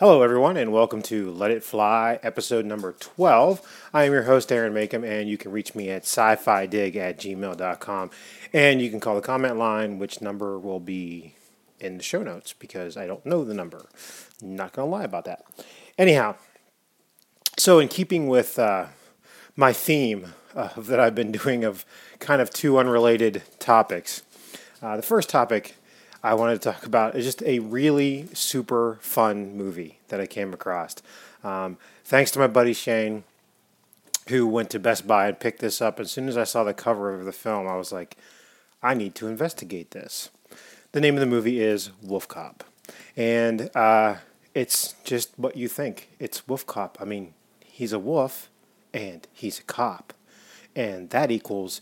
Hello, everyone, and welcome to Let It Fly, episode number 12. I am your host, Aaron Macom, and you can reach me at sci-fi dig@gmail.com. And you can call the comment line, which number will be in the show notes, because I don't know the number. I'm not going to lie about that. Anyhow, so in keeping with my theme that I've been doing of kind of two unrelated topics, the first topic I wanted to talk about is just a really super fun movie that I came across. Thanks to my buddy Shane, who went to Best Buy and picked this up. As soon as I saw the cover of the film, I was like, I need to investigate this. The name of the movie is Wolf Cop. And it's just what you think. It's Wolf Cop. I mean, he's a wolf and he's a cop. And that equals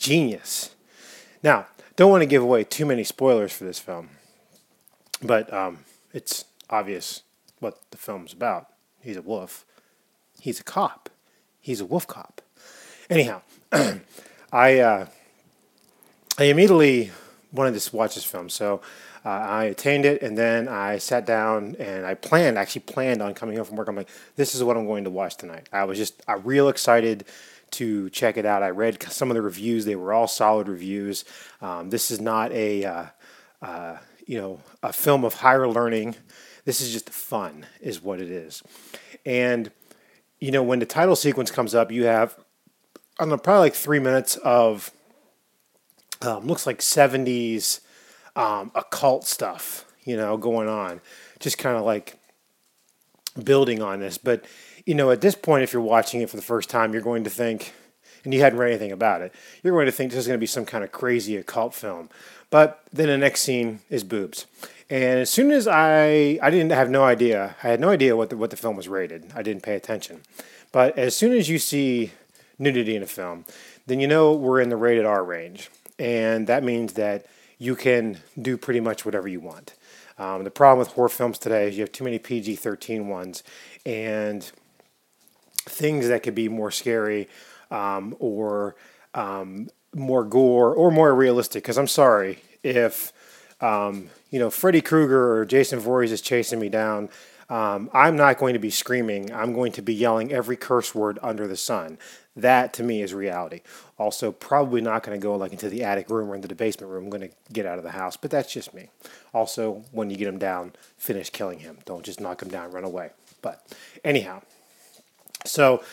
genius. Now, don't want to give away too many spoilers for this film, but it's obvious what the film's about. He's a wolf. He's a cop. He's a wolf cop. Anyhow, I immediately wanted to watch this film, so I attained it, and then I sat down and I planned on coming home from work. I'm like, this is what I'm going to watch tonight. I was just real excited to check it out. I read some of the reviews. They were all solid reviews. This is not a, a film of higher learning. This is just fun is what it is. And, you know, when the title sequence comes up, you have, I don't know, probably like 3 minutes of, looks like 70s occult stuff, you know, going on. Just kind of like building on this. But, you know, at this point, if you're watching it for the first time, you're going to think, and you hadn't read anything about it, you're going to think this is going to be some kind of crazy occult film. But then the next scene is boobs. And as soon as I had no idea what the film was rated. I didn't pay attention. But as soon as you see nudity in a film, then you know we're in the rated R range. And that means that you can do pretty much whatever you want. The problem with horror films today is you have too many PG-13 ones. And things that could be more scary or more gore or more realistic. Because I'm sorry if, Freddy Krueger or Jason Voorhees is chasing me down, I'm not going to be screaming. I'm going to be yelling every curse word under the sun. That, to me, is reality. Also, probably not going to go like into the attic room or into the basement room. I'm going to get out of the house, but that's just me. Also, when you get him down, finish killing him. Don't just knock him down, run away. But anyhow, so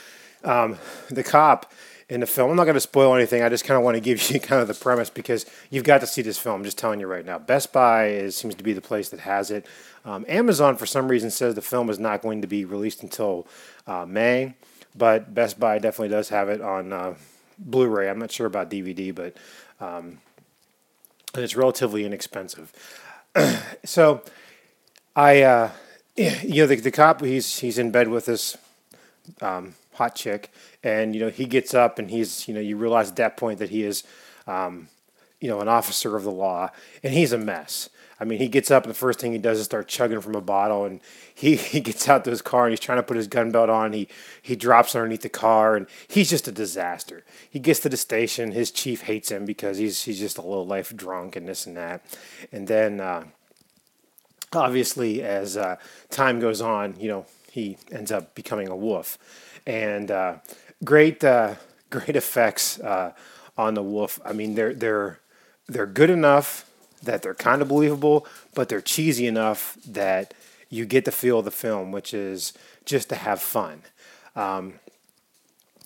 the cop in the film, I'm not going to spoil anything. I just kind of want to give you kind of the premise because you've got to see this film. I'm just telling you right now. Best Buy seems to be the place that has it. Amazon, for some reason, says the film is not going to be released until May, but Best Buy definitely does have it on Blu-ray. I'm not sure about DVD, but and it's relatively inexpensive. So I... you know, the cop, he's in bed with this hot chick, and, you know, he gets up and he's, you know, you realize at that point that he is, an officer of the law, and he's a mess. I mean, he gets up and the first thing he does is start chugging from a bottle, and he gets out to his car and he's trying to put his gun belt on. He drops underneath the car, and he's just a disaster. He gets to the station. His chief hates him because he's just a low-life drunk and this and that. And then... obviously, as time goes on, you know, he ends up becoming a wolf. And great effects on the wolf. I mean, they're good enough that they're kind of believable, but they're cheesy enough that you get the feel of the film, which is just to have fun. And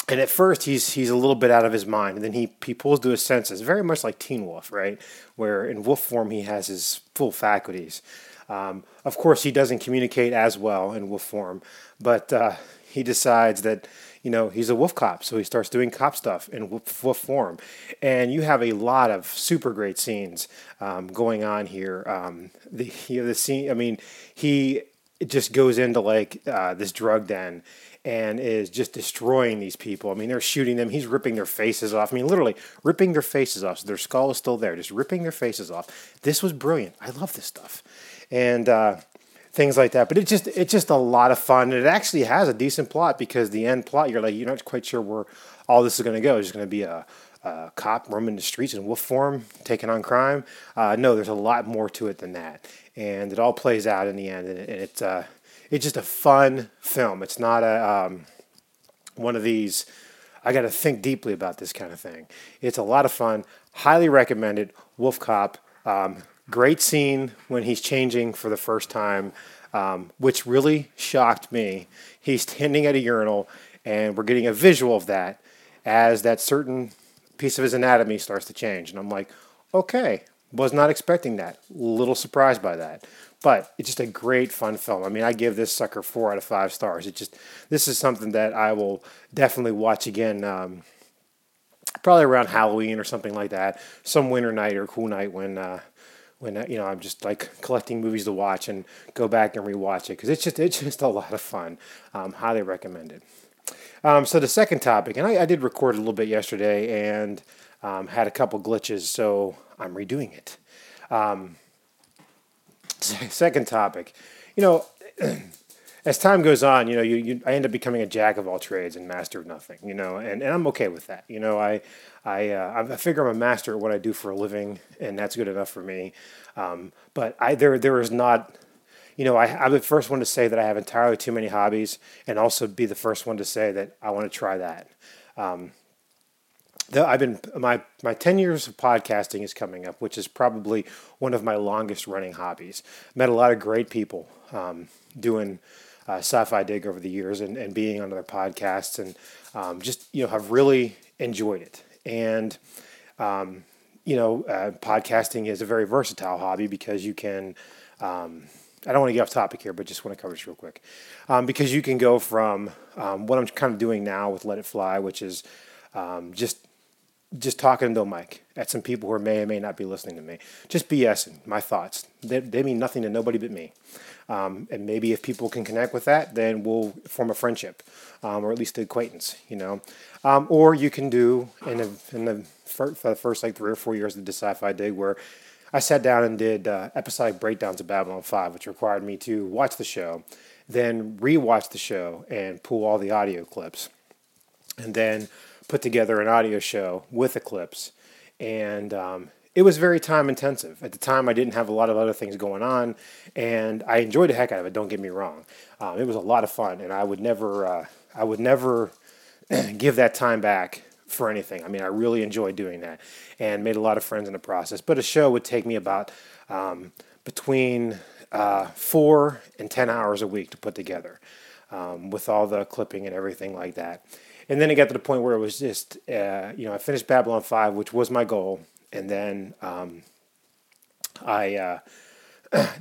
at first, he's a little bit out of his mind, and then he pulls to his senses, very much like Teen Wolf, right? Where in wolf form, he has his full faculties. Of course, he doesn't communicate as well in wolf form, but he decides that, you know, he's a wolf cop, so he starts doing cop stuff in wolf form. And you have a lot of super great scenes going on here. The scene, I mean, he just goes into, like, this drug den and is just destroying these people. I mean, they're shooting them. He's ripping their faces off. I mean, literally ripping their faces off. So their skull is still there, just ripping their faces off. This was brilliant. I love this stuff. And things like that. But it's just a lot of fun. And it actually has a decent plot because the end plot, you're like, you're not quite sure where all this is going to go. It's just going to be a cop roaming the streets in wolf form, taking on crime. No, there's a lot more to it than that. And it all plays out in the end. And it's it's just a fun film. It's not a one of these, I got to think deeply about this kind of thing. It's a lot of fun. Highly recommend it. Wolf Cop. Great scene when he's changing for the first time, which really shocked me. He's standing at a urinal, and we're getting a visual of that as that certain piece of his anatomy starts to change. And I'm like, okay, was not expecting that. A little surprised by that. But it's just a great, fun film. I mean, I give this sucker 4 out of 5 stars. It just, this is something that I will definitely watch again, probably around Halloween or something like that, some winter night or cool night when you know, I'm just like collecting movies to watch and go back and rewatch it, because it's just a lot of fun. Highly recommend it. So the second topic, and I did record a little bit yesterday and had a couple glitches, so I'm redoing it. Second topic, you know, as time goes on, you know, I end up becoming a jack of all trades and master of nothing, you know, and I'm okay with that. You know, I figure I'm a master at what I do for a living, and that's good enough for me. But there is not, you know, I'm the first one to say that I have entirely too many hobbies, and also be the first one to say that I want to try that. I've been, my 10 years of podcasting is coming up, which is probably one of my longest running hobbies. Met a lot of great people doing Sci-Fi Dig over the years and being on other podcasts, and just, you know, have really enjoyed it. And, you know, podcasting is a very versatile hobby because you can, I don't want to get off topic here, but just want to cover this real quick. Because you can go from what I'm kind of doing now with Let It Fly, which is just talking into a mic at some people who may or may not be listening to me. Just BSing my thoughts. They mean nothing to nobody but me. And maybe if people can connect with that, then we'll form a friendship, or at least an acquaintance, you know. Or you can do, for the first like 3 or 4 years of the Sci-Fi Dig, where I sat down and did episodic breakdowns of Babylon 5, which required me to watch the show, then rewatch the show and pull all the audio clips, and then put together an audio show with Eclipse. And it was very time intensive. At the time, I didn't have a lot of other things going on, and I enjoyed the heck out of it, don't get me wrong. It was a lot of fun, and I would never give that time back for anything. I mean, I really enjoyed doing that and made a lot of friends in the process. But a show would take me about between 4 and 10 hours a week to put together, with all the clipping and everything like that. And then it got to the point where it was just, you know, I finished Babylon 5, which was my goal. And then I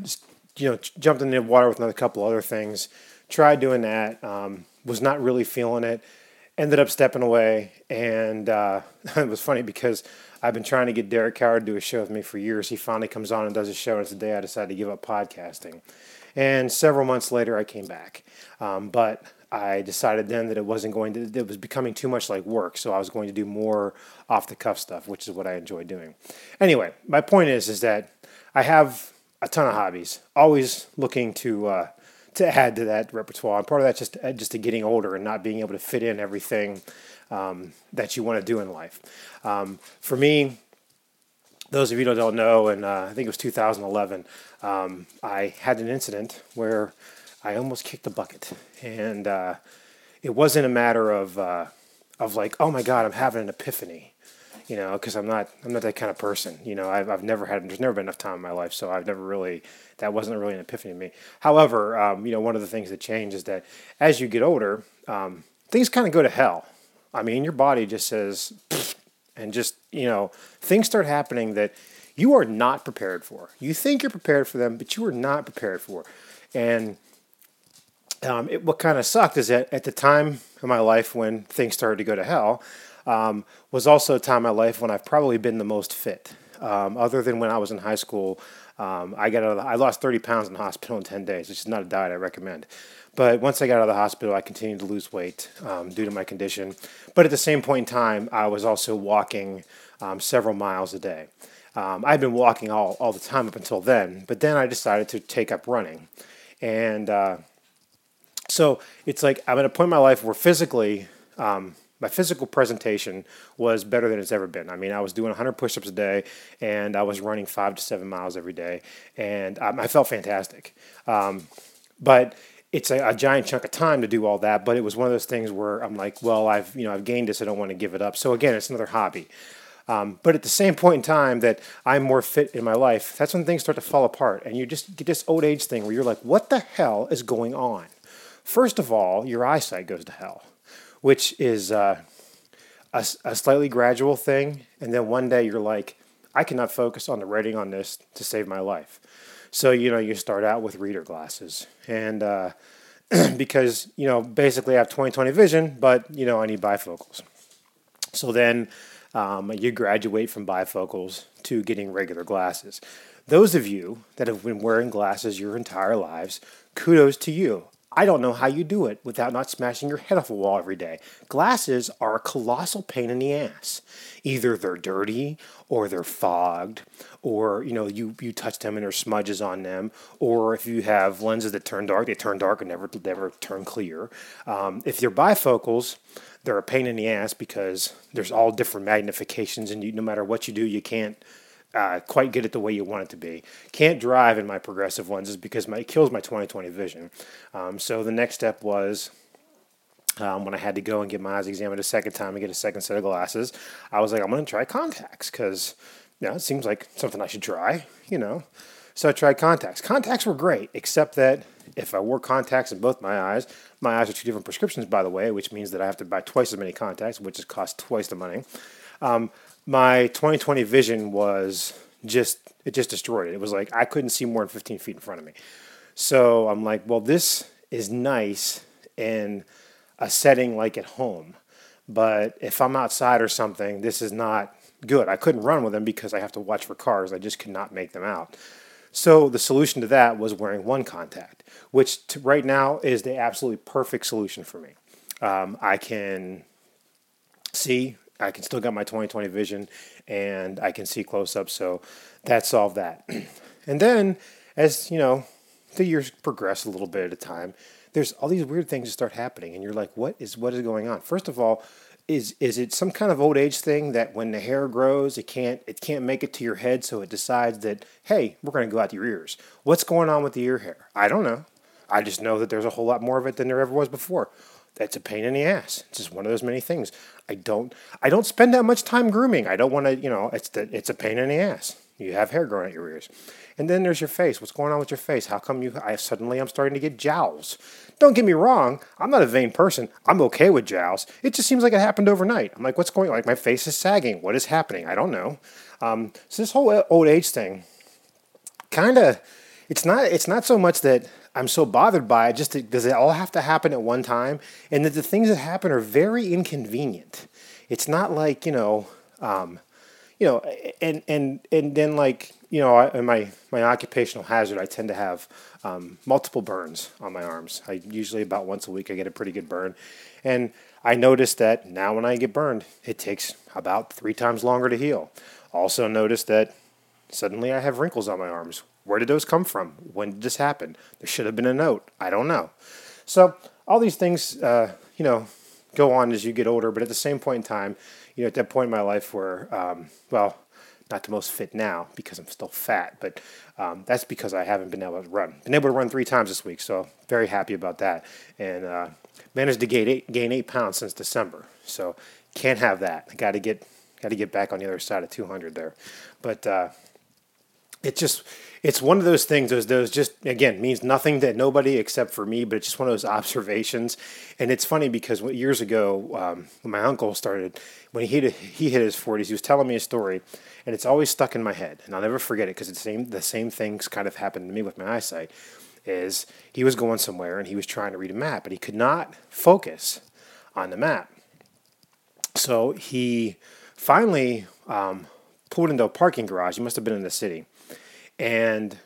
just, you know, jumped into the water with another couple other things. Tried doing that. Was not really feeling it. Ended up stepping away. And it was funny because I've been trying to get Derek Howard to do a show with me for years. He finally comes on and does a show. And it's the day I decided to give up podcasting. And several months later, I came back. But I decided then that it was becoming too much like work, so I was going to do more off-the-cuff stuff, which is what I enjoy doing. Anyway, my point is that I have a ton of hobbies, always looking to add to that repertoire. And part of that's just to getting older and not being able to fit in everything that you want to do in life. For me, those of you who don't know, and I think it was 2011, I had an incident where I almost kicked the bucket, and it wasn't a matter of like, oh my God, I'm having an epiphany, you know, because I'm not that kind of person, you know. There's never been enough time in my life, so that wasn't really an epiphany to me. However, you know, one of the things that changed is that as you get older, things kind of go to hell. I mean, your body just says, and just, you know, things start happening that you are not prepared for. You think you're prepared for them, but you are not prepared for, and what kind of sucked is that at the time in my life when things started to go to hell, was also a time in my life when I've probably been the most fit. Other than when I was in high school, I lost 30 pounds in the hospital in 10 days, which is not a diet I recommend. But once I got out of the hospital, I continued to lose weight due to my condition. But at the same point in time, I was also walking several miles a day. I'd been walking all the time up until then, but then I decided to take up running. And so it's like I'm at a point in my life where physically, my physical presentation was better than it's ever been. I mean, I was doing 100 push-ups a day, and I was running 5 to 7 miles every day, and I felt fantastic. But it's a giant chunk of time to do all that, but it was one of those things where I'm like, well, I've gained this. I don't want to give it up. So again, it's another hobby. But at the same point in time that I'm more fit in my life, that's when things start to fall apart. And you just get this old age thing where you're like, what the hell is going on? First of all, your eyesight goes to hell, which is a slightly gradual thing. And then one day you're like, I cannot focus on the writing on this to save my life. So, you start out with reader glasses. And because, basically I have 20/20 vision, but, I need bifocals. So then... you graduate from bifocals to getting regular glasses. Those of you that have been wearing glasses your entire lives, kudos to you. I don't know how you do it without not smashing your head off a wall every day. Glasses are a colossal pain in the ass. Either they're dirty or they're fogged or, you touch them and there's smudges on them. Or if you have lenses that turn dark, they turn dark and never turn clear. If they're bifocals, they're a pain in the ass because there's all different magnifications and no matter what you do, you can't quite get it the way you want it to be. Can't drive in my progressive lenses because it kills my 20/20 vision. So the next step was when I had to go and get my eyes examined a second time and get a second set of glasses, I was like, I'm going to try contacts because it seems like something I should try, So I tried contacts. Contacts were great, except that if I wore contacts in both my eyes are two different prescriptions, by the way, which means that I have to buy twice as many contacts, which has cost twice the money. My 20/20 vision just destroyed it. It was like I couldn't see more than 15 feet in front of me. So I'm like, well, this is nice in a setting like at home. But if I'm outside or something, this is not good. I couldn't run with them because I have to watch for cars. I just could not make them out. So the solution to that was wearing one contact, which right now is the absolutely perfect solution for me. I can see... I can still got my 20/20 vision, and I can see close up, so that solved that. And then, as the years progress a little bit at a time, there's all these weird things that start happening, and you're like, what is going on? First of all, is it some kind of old age thing that when the hair grows, it can't make it to your head, so it decides that, hey, we're going to go out to your ears. What's going on with the ear hair? I don't know. I just know that there's a whole lot more of it than there ever was before. That's a pain in the ass. It's just one of those many things. I don't spend that much time grooming. I don't want to, it's a pain in the ass. You have hair growing at your ears. And then there's your face. What's going on with your face? How come I'm starting to get jowls? Don't get me wrong. I'm not a vain person. I'm okay with jowls. It just seems like it happened overnight. I'm like, what's going on? Like my face is sagging. What is happening? I don't know. So this whole old age thing, kind of, it's not so much that I'm so bothered by it, does it all have to happen at one time? And that the things that happen are very inconvenient. It's not like, and then like, in my occupational hazard, I tend to have multiple burns on my arms. I usually about once a week, I get a pretty good burn. And I noticed that now when I get burned, it takes about 3 times longer to heal. Also noticed that suddenly I have wrinkles on my arms. Where did those come from? When did this happen? There should have been a note. I don't know. So all these things, go on as you get older. But at the same point in time, at that point in my life where, not the most fit now because I'm still fat. But that's because I haven't been able to run. Been able to run 3 times this week, so very happy about that. And managed to gain 8 pounds since December. So can't have that. I got to get back on the other side of 200 there. But... It's one of those things, those just, again, means nothing to nobody except for me, but it's just one of those observations. And it's funny because years ago, when my uncle started, when he hit his 40s, he was telling me a story, and it's always stuck in my head. And I'll never forget it because the same things kind of happened to me with my eyesight, is he was going somewhere and he was trying to read a map, but he could not focus on the map. So he finally pulled into a parking garage. He must have been in the city. And,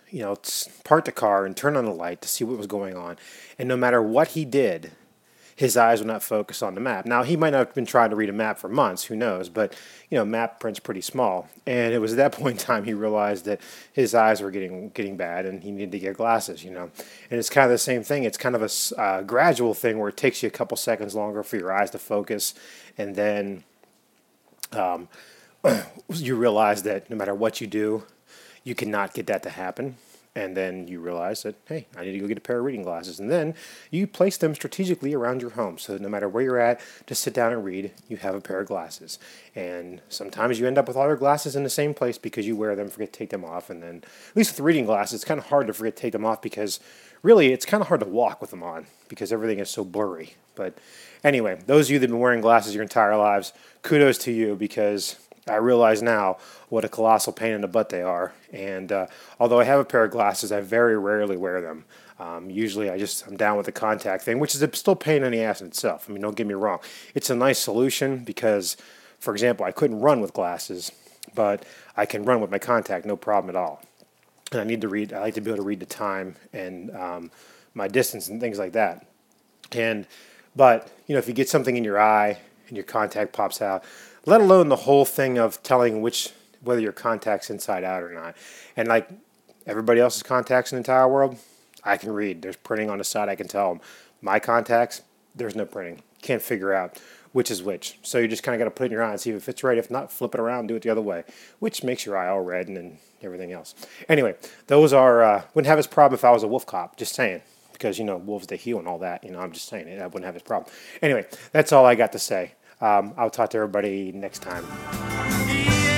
parked the car and turned on the light to see what was going on. And no matter what he did, his eyes would not focus on the map. Now, he might not have been trying to read a map for months, who knows, but, map print's pretty small. And it was at that point in time he realized that his eyes were getting bad and he needed to get glasses, And it's kind of the same thing. It's kind of a gradual thing where it takes you a couple seconds longer for your eyes to focus. And then you realize that no matter what you do, you cannot get that to happen. And then you realize that, hey, I need to go get a pair of reading glasses. And then you place them strategically around your home so that no matter where you're at, just sit down and read, you have a pair of glasses. And sometimes you end up with all your glasses in the same place because you wear them, forget to take them off. And then, at least with reading glasses, it's kind of hard to forget to take them off because really it's kind of hard to walk with them on because everything is so blurry. But anyway, those of you that have been wearing glasses your entire lives, kudos to you because I realize now what a colossal pain in the butt they are. And although I have a pair of glasses, I very rarely wear them. Usually I'm down with the contact thing, which is still a pain in the ass in itself. I mean, don't get me wrong. It's a nice solution because, for example, I couldn't run with glasses, but I can run with my contact, no problem at all. And I need to read. I like to be able to read the time and my distance and things like that. But, you know, if you get something in your eye and your contact pops out, let alone the whole thing of telling whether your contact's inside out or not. And like everybody else's contacts in the entire world, I can read. There's printing on the side. I can tell them. My contacts, there's no printing. Can't figure out which is which. So you just kind of got to put it in your eye and see if it fits right. If not, flip it around and do it the other way, which makes your eye all red and everything else. Anyway, those are, wouldn't have this problem if I was a wolf cop. Just saying. Because, you know, wolves, they heal and all that. You know, I'm just saying it. I wouldn't have this problem. Anyway, that's all I got to say. I'll talk to everybody next time.